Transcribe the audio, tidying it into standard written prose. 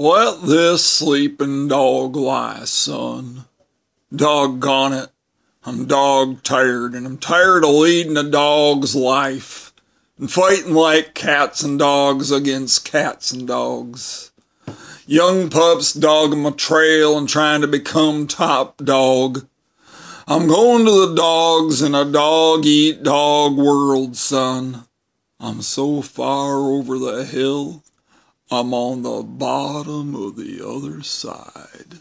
Let this sleeping dog lie, son. Doggone it. I'm dog tired, and I'm tired of leading a dog's life and fighting like cats and dogs against cats and dogs. Young pups dogging my trail and trying to become top dog. I'm going to the dogs in a dog-eat-dog world, son. I'm so far over the hill, I'm on the bottom of the other side.